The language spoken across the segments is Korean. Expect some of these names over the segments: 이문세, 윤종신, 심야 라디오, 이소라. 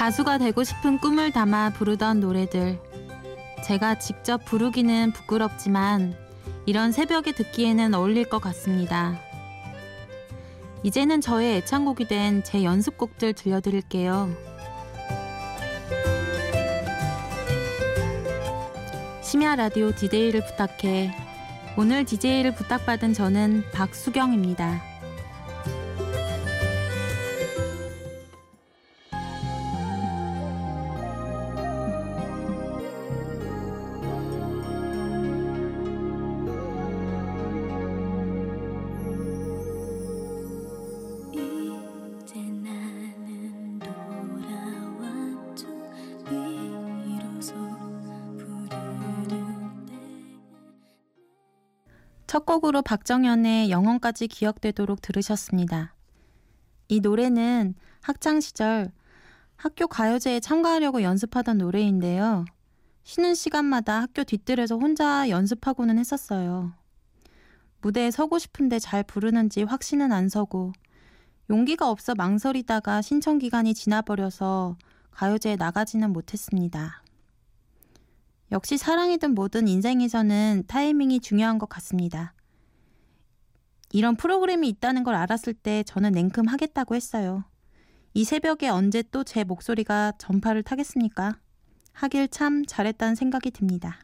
가수가 되고 싶은 꿈을 담아 부르던 노래들. 제가 직접 부르기는 부끄럽지만 이런 새벽에 듣기에는 어울릴 것 같습니다. 이제는 저의 애창곡이 된 제 연습곡들 들려드릴게요. 심야 라디오 DJ를 부탁해. 오늘 DJ를 부탁받은 저는 박수경입니다. 첫 곡으로 박정현의 영혼까지 기억되도록 들으셨습니다. 이 노래는 학창시절 학교 가요제에 참가하려고 연습하던 노래인데요. 쉬는 시간마다 학교 뒤뜰에서 혼자 연습하고는 했었어요. 무대에 서고 싶은데 잘 부르는지 확신은 안 서고 용기가 없어 망설이다가 신청기간이 지나버려서 가요제에 나가지는 못했습니다. 역시 사랑이든 뭐든 인생에서는 타이밍이 중요한 것 같습니다. 이런 프로그램이 있다는 걸 알았을 때 저는 냉큼 하겠다고 했어요. 이 새벽에 언제 또 제 목소리가 전파를 타겠습니까? 하길 참 잘했다는 생각이 듭니다.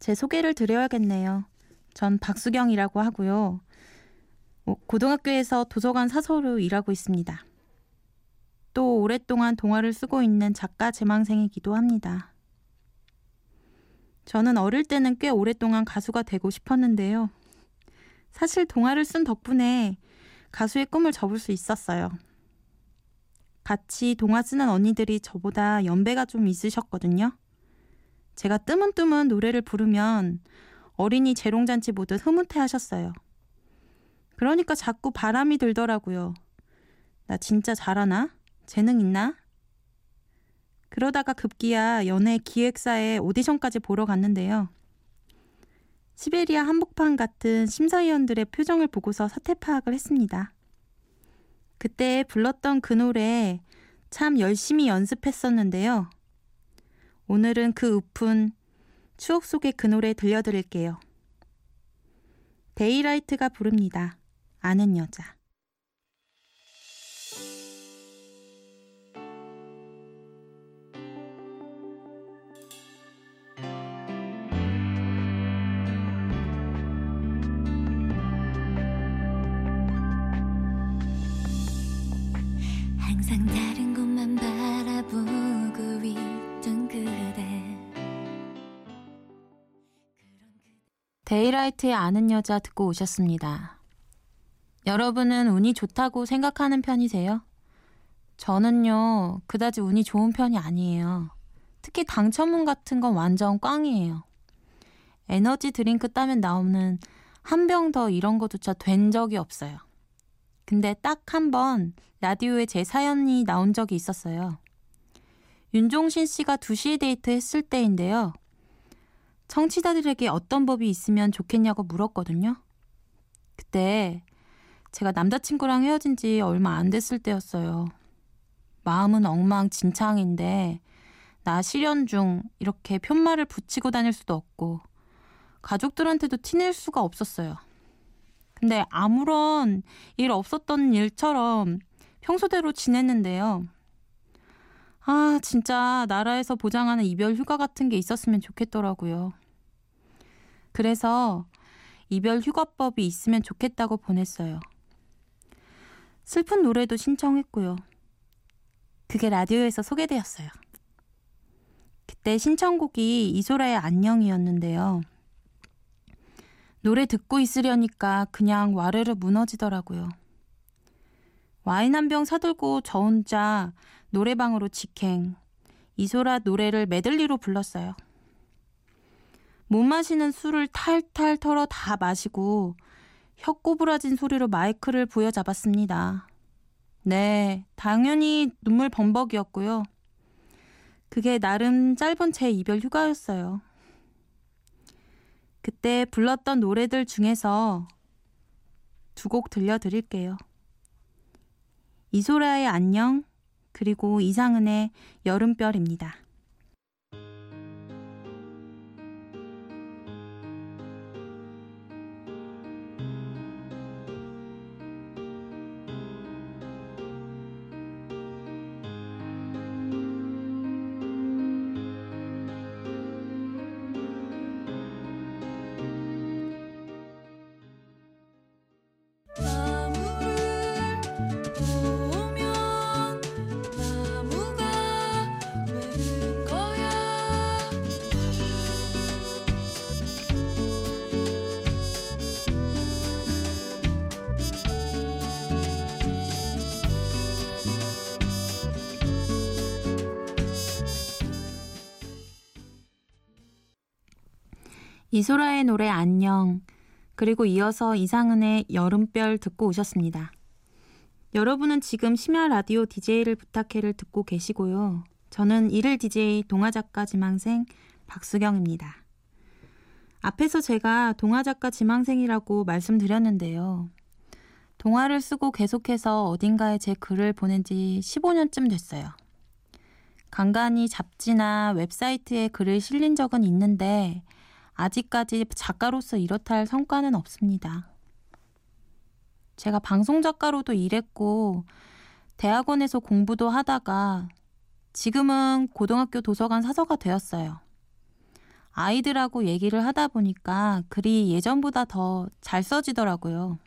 제 소개를 드려야겠네요. 전 박수경이라고 하고요. 고등학교에서 도서관 사서로 일하고 있습니다. 또 오랫동안 동화를 쓰고 있는 작가 재망생이기도 합니다. 저는 어릴 때는 꽤 오랫동안 가수가 되고 싶었는데요. 사실 동화를 쓴 덕분에 가수의 꿈을 접을 수 있었어요. 같이 동화 쓰는 언니들이 저보다 연배가 좀 있으셨거든요. 제가 뜨문뜨문 노래를 부르면 어린이 재롱잔치 보듯 흐뭇해하셨어요. 그러니까 자꾸 바람이 들더라고요. 나 진짜 잘하나? 재능 있나? 그러다가 급기야 연예 기획사에 오디션까지 보러 갔는데요. 시베리아 한복판 같은 심사위원들의 표정을 보고서 사태 파악을 했습니다. 그때 불렀던 그 노래 참 열심히 연습했었는데요. 오늘은 그 읊은 추억 속의 그 노래 들려드릴게요. 데이라이트가 부릅니다. 아는 여자. 데이라이트의 아는 여자 듣고 오셨습니다. 여러분은 운이 좋다고 생각하는 편이세요? 저는요, 그다지 운이 좋은 편이 아니에요. 특히 당첨운 같은 건 완전 꽝이에요. 에너지 드링크 따면 나오는 한 병 더 이런 거조차 된 적이 없어요. 근데 딱 한 번 라디오에 제 사연이 나온 적이 있었어요. 윤종신 씨가 2시에 데이트했을 때인데요. 청취자들에게 어떤 법이 있으면 좋겠냐고 물었거든요. 그때 제가 남자친구랑 헤어진 지 얼마 안 됐을 때였어요. 마음은 엉망진창인데 나 실연 중 이렇게 푯말을 붙이고 다닐 수도 없고 가족들한테도 티낼 수가 없었어요. 근데 아무런 일 없었던 일처럼 평소대로 지냈는데요. 아, 진짜 나라에서 보장하는 이별 휴가 같은 게 있었으면 좋겠더라고요. 그래서 이별 휴가법이 있으면 좋겠다고 보냈어요. 슬픈 노래도 신청했고요. 그게 라디오에서 소개되었어요. 그때 신청곡이 이소라의 안녕이었는데요. 노래 듣고 있으려니까 그냥 와르르 무너지더라고요. 와인 한 병 사들고 저 혼자 노래방으로 직행, 이소라 노래를 메들리로 불렀어요. 못 마시는 술을 탈탈 털어 다 마시고 혀 꼬부라진 소리로 마이크를 부여잡았습니다. 네, 당연히 눈물 범벅이었고요. 그게 나름 짧은 제 이별 휴가였어요. 그때 불렀던 노래들 중에서 2곡 들려드릴게요. 이소라의 안녕, 그리고 이상은의 여름별입니다. 이소라의 노래 안녕, 그리고 이어서 이상은의 여름별 듣고 오셨습니다. 여러분은 지금 심야 라디오 DJ를 부탁해를 듣고 계시고요. 저는 일일 DJ 동화작가 지망생 박수경입니다. 앞에서 제가 동화작가 지망생이라고 말씀드렸는데요. 동화를 쓰고 계속해서 어딘가에 제 글을 보낸 지 15년쯤 됐어요. 간간히 잡지나 웹사이트에 글을 실린 적은 있는데 아직까지 작가로서 이렇다 할 성과는 없습니다. 제가 방송작가로도 일했고 대학원에서 공부도 하다가 지금은 고등학교 도서관 사서가 되었어요. 아이들하고 얘기를 하다 보니까 글이 예전보다 더 잘 써지더라고요.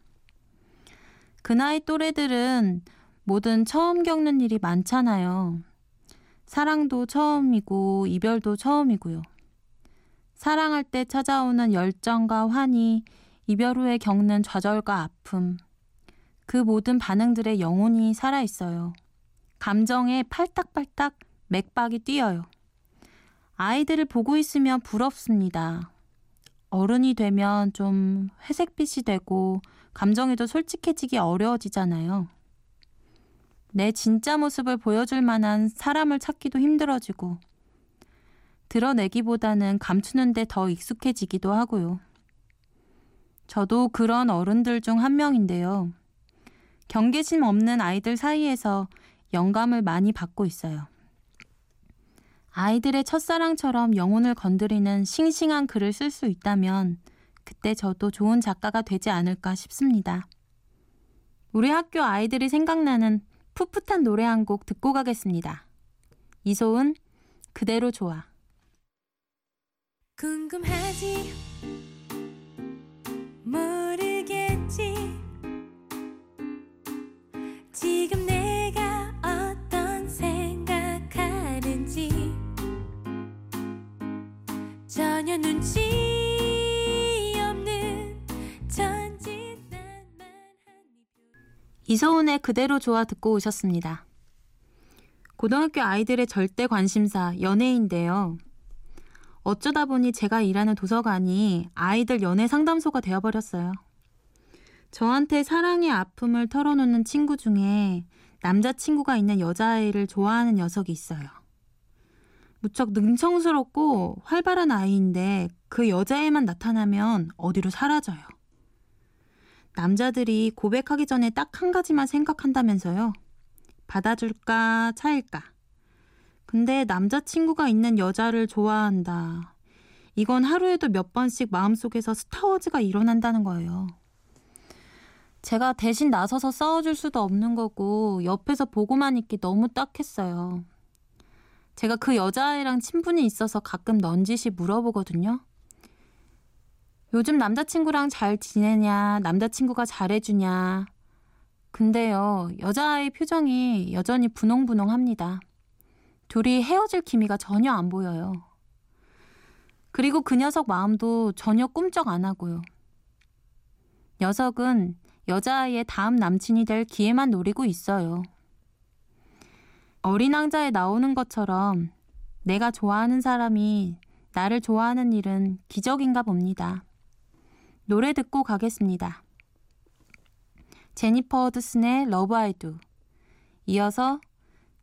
그 나이 또래들은 뭐든 처음 겪는 일이 많잖아요. 사랑도 처음이고 이별도 처음이고요. 사랑할 때 찾아오는 열정과 환희, 이별 후에 겪는 좌절과 아픔, 그 모든 반응들의 영혼이 살아있어요. 감정에 팔딱팔딱 맥박이 뛰어요. 아이들을 보고 있으면 부럽습니다. 어른이 되면 좀 회색빛이 되고 감정에도 솔직해지기 어려워지잖아요. 내 진짜 모습을 보여줄 만한 사람을 찾기도 힘들어지고 드러내기보다는 감추는 데 더 익숙해지기도 하고요. 저도 그런 어른들 중 한 명인데요. 경계심 없는 아이들 사이에서 영감을 많이 받고 있어요. 아이들의 첫사랑처럼 영혼을 건드리는 싱싱한 글을 쓸 수 있다면 그때 저도 좋은 작가가 되지 않을까 싶습니다. 우리 학교 아이들이 생각나는 풋풋한 노래 한 곡 듣고 가겠습니다. 이소은, 그대로 좋아. 궁금하지 모르겠지 지금 내가 어떤 생각하는지 전혀 눈치 없는 전진난만한 이소은의 그대로 좋아 듣고 오셨습니다. 고등학교 아이들의 절대 관심사 연애인데요. 어쩌다 보니 제가 일하는 도서관이 아이들 연애 상담소가 되어버렸어요. 저한테 사랑의 아픔을 털어놓는 친구 중에 남자친구가 있는 여자아이를 좋아하는 녀석이 있어요. 무척 능청스럽고 활발한 아이인데 그 여자애만 나타나면 어디로 사라져요. 남자들이 고백하기 전에 딱 한 가지만 생각한다면서요. 받아줄까 차일까. 근데 남자친구가 있는 여자를 좋아한다. 이건 하루에도 몇 번씩 마음속에서 스타워즈가 일어난다는 거예요. 제가 대신 나서서 싸워줄 수도 없는 거고 옆에서 보고만 있기 너무 딱했어요. 제가 그 여자애랑 친분이 있어서 가끔 넌지시 물어보거든요. 요즘 남자친구랑 잘 지내냐, 남자친구가 잘해주냐. 근데요, 여자아이 표정이 여전히 분홍분홍합니다. 둘이 헤어질 기미가 전혀 안 보여요. 그리고 그 녀석 마음도 전혀 꿈쩍 안 하고요. 녀석은 여자아이의 다음 남친이 될 기회만 노리고 있어요. 어린 왕자에 나오는 것처럼 내가 좋아하는 사람이 나를 좋아하는 일은 기적인가 봅니다. 노래 듣고 가겠습니다. 제니퍼 허드슨의 러브 아이 두, 이어서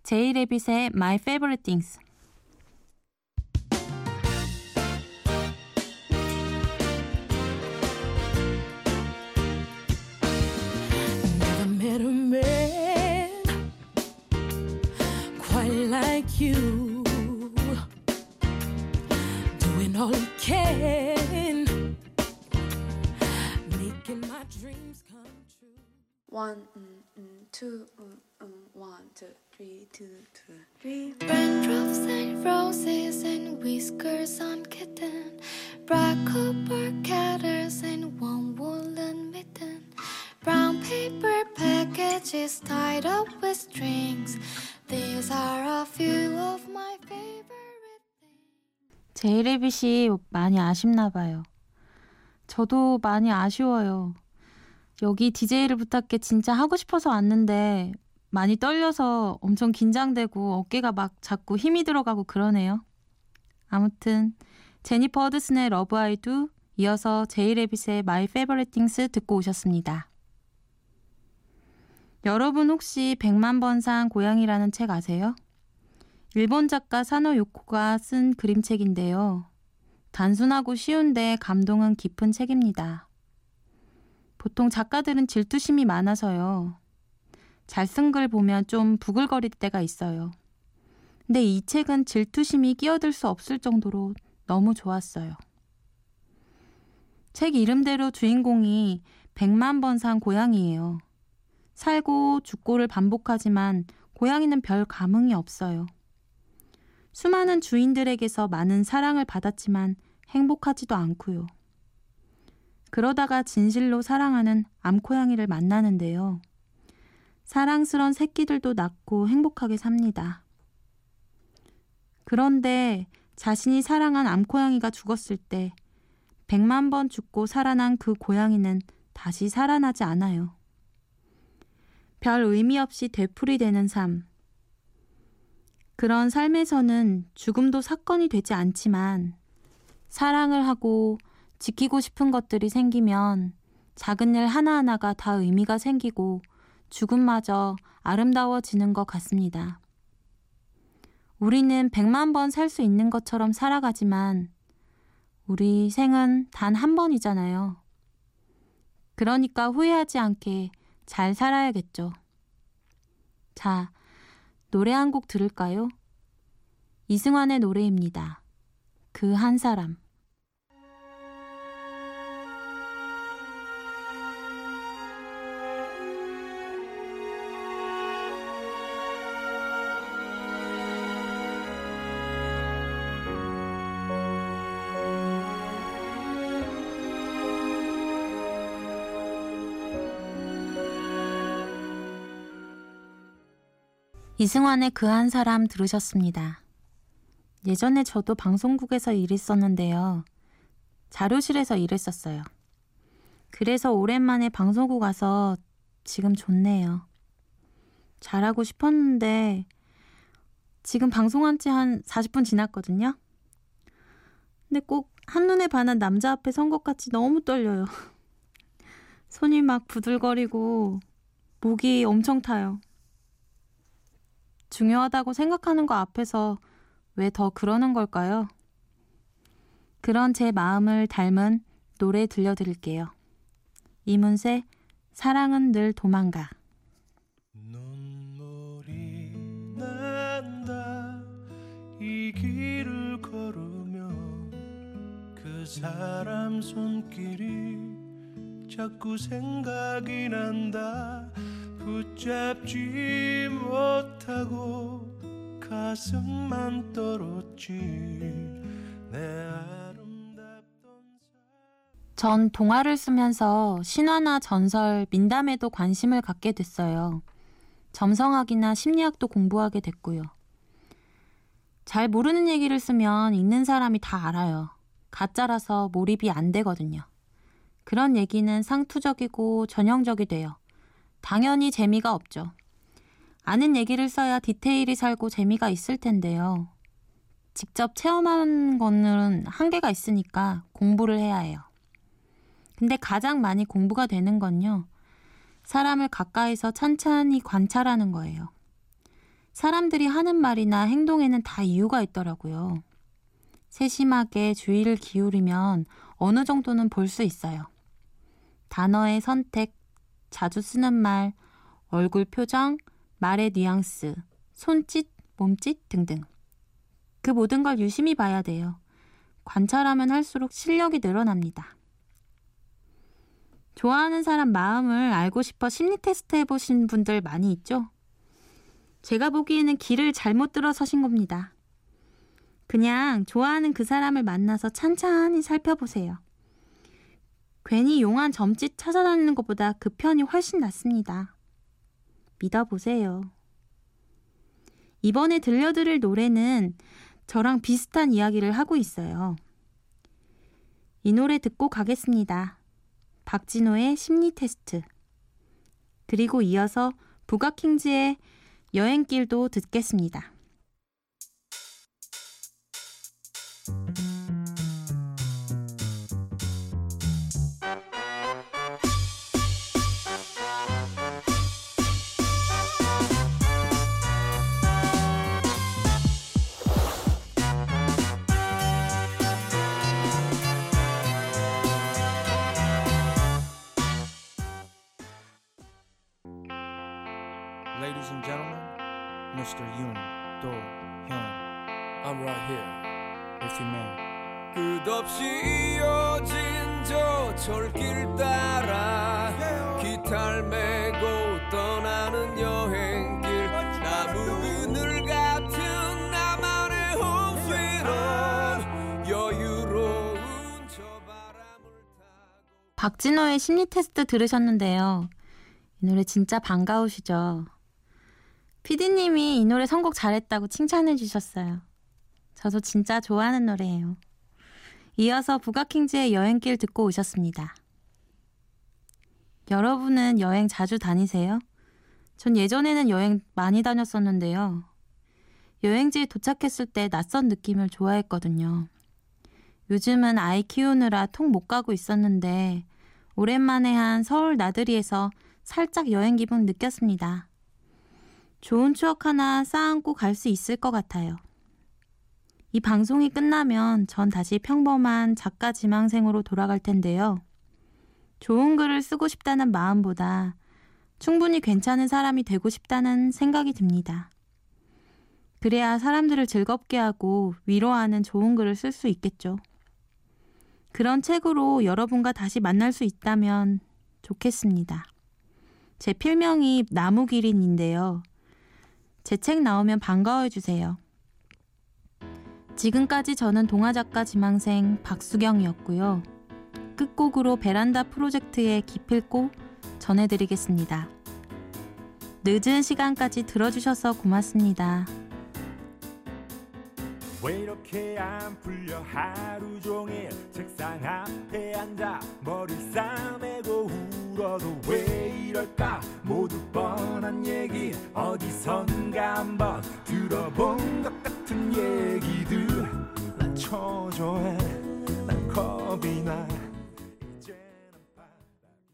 제이 레빗의 My Favorite Things. Never met a man you, doing all you can, making my dreams come true. One, two, one, two, three, two, two, three. Raindrops and roses and whiskers on kitten, rockabilly catters and one woolen mitten. Brown paper packages tied up with strings. These are a few of my favorite things. 제이레빗이 많이 아쉽나 봐요. 저도 많이 아쉬워요. 여기 DJ를 부탁해 진짜 하고 싶어서 왔는데 많이 떨려서 엄청 긴장되고 어깨가 막 자꾸 힘이 들어가고 그러네요. 아무튼 제니퍼 허드슨의 러브 아이 두 이어서 제이레빗의 My Favorite Things 듣고 오셨습니다. 여러분 혹시 100만 번 산 고양이라는 책 아세요? 일본 작가 사노 요코가 쓴 그림책인데요. 단순하고 쉬운데 감동은 깊은 책입니다. 보통 작가들은 질투심이 많아서요. 잘 쓴 글 보면 좀 부글거릴 때가 있어요. 근데 이 책은 질투심이 끼어들 수 없을 정도로 너무 좋았어요. 책 이름대로 주인공이 100만 번 산 고양이예요. 살고 죽고를 반복하지만 고양이는 별 감흥이 없어요. 수많은 주인들에게서 많은 사랑을 받았지만 행복하지도 않고요. 그러다가 진실로 사랑하는 암고양이를 만나는데요. 사랑스런 새끼들도 낳고 행복하게 삽니다. 그런데 자신이 사랑한 암고양이가 죽었을 때 100만 번 죽고 살아난 그 고양이는 다시 살아나지 않아요. 별 의미 없이 되풀이되는 삶. 그런 삶에서는 죽음도 사건이 되지 않지만 사랑을 하고 지키고 싶은 것들이 생기면 작은 일 하나하나가 다 의미가 생기고 죽음마저 아름다워지는 것 같습니다. 우리는 100만 번 살 수 있는 것처럼 살아가지만 우리 생은 단 한 번이잖아요. 그러니까 후회하지 않게 잘 살아야겠죠. 자, 노래 한 곡 들을까요? 이승환의 노래입니다. 그 한 사람. 이승환의 그 한 사람 들으셨습니다. 예전에 저도 방송국에서 일했었는데요. 자료실에서 일했었어요. 그래서 오랜만에 방송국 와서 지금 좋네요. 잘하고 싶었는데 지금 방송한 지 한 40분 지났거든요. 근데 꼭 한눈에 반한 남자 앞에 선 것 같이 너무 떨려요. 손이 막 부들거리고 목이 엄청 타요. 중요하다고 생각하는 거 앞에서 왜 더 그러는 걸까요? 그런 제 마음을 닮은 노래 들려드릴게요. 이문세, 사랑은 늘 도망가. 눈물이 난다 이 길을 걸으며 그 사람 손길이 자꾸 생각이 난다. 붙잡지 못하고 가슴만 떨었지 내 아름답던 전 동화를 쓰면서 신화나 전설, 민담에도 관심을 갖게 됐어요. 점성학이나 심리학도 공부하게 됐고요. 잘 모르는 얘기를 쓰면 읽는 사람이 다 알아요. 가짜라서 몰입이 안 되거든요. 그런 얘기는 상투적이고 전형적이 돼요. 당연히 재미가 없죠. 아는 얘기를 써야 디테일이 살고 재미가 있을 텐데요. 직접 체험하는 거는 한계가 있으니까 공부를 해야 해요. 근데 가장 많이 공부가 되는 건요. 사람을 가까이서 찬찬히 관찰하는 거예요. 사람들이 하는 말이나 행동에는 다 이유가 있더라고요. 세심하게 주의를 기울이면 어느 정도는 볼 수 있어요. 단어의 선택, 자주 쓰는 말, 얼굴 표정, 말의 뉘앙스, 손짓, 몸짓 등등. 그 모든 걸 유심히 봐야 돼요. 관찰하면 할수록 실력이 늘어납니다. 좋아하는 사람 마음을 알고 싶어 심리 테스트 해보신 분들 많이 있죠? 제가 보기에는 길을 잘못 들어서신 겁니다. 그냥 좋아하는 그 사람을 만나서 찬찬히 살펴보세요. 괜히 용한 점집 찾아다니는 것보다 그 편이 훨씬 낫습니다. 믿어보세요. 이번에 들려드릴 노래는 저랑 비슷한 이야기를 하고 있어요. 이 노래 듣고 가겠습니다. 박진호의 심리 테스트. 그리고 이어서 부가킹즈의 여행길도 듣겠습니다. Ladies and gentlemen, Mr. Yoon Do-hyun, I'm right here, if you may. 끝없이 이어진 저 철길 따라 기타를 메고 떠나는 여행길, 나무 그늘 같은 나만의 홈스윗홈, 여유로운 저 바람을 타고. 박진호의 심리 테스트 들으셨는데요. 이 노래 진짜 반가우시죠? 피디님이 이 노래 선곡 잘했다고 칭찬해 주셨어요. 저도 진짜 좋아하는 노래예요. 이어서 부가킹즈의 여행길 듣고 오셨습니다. 여러분은 여행 자주 다니세요? 전 예전에는 여행 많이 다녔었는데요. 여행지에 도착했을 때 낯선 느낌을 좋아했거든요. 요즘은 아이 키우느라 통 못 가고 있었는데 오랜만에 한 서울 나들이에서 살짝 여행 기분 느꼈습니다. 좋은 추억 하나 쌓고 갈 수 있을 것 같아요. 이 방송이 끝나면 전 다시 평범한 작가 지망생으로 돌아갈 텐데요. 좋은 글을 쓰고 싶다는 마음보다 충분히 괜찮은 사람이 되고 싶다는 생각이 듭니다. 그래야 사람들을 즐겁게 하고 위로하는 좋은 글을 쓸 수 있겠죠. 그런 책으로 여러분과 다시 만날 수 있다면 좋겠습니다. 제 필명이 나무기린인데요. 제 책 나오면 반가워해주세요. 지금까지 저는 동화작가 지망생 박수경이었고요. 끝곡으로 베란다 프로젝트의 기필코 전해드리겠습니다. 늦은 시간까지 들어주셔서 고맙습니다. 왜 이렇게 안 풀려 하루 종일 책상 앞에 앉아 머리 싸매고 울어도 왜 이럴까 모두 뻔한 얘기 어디선가 한번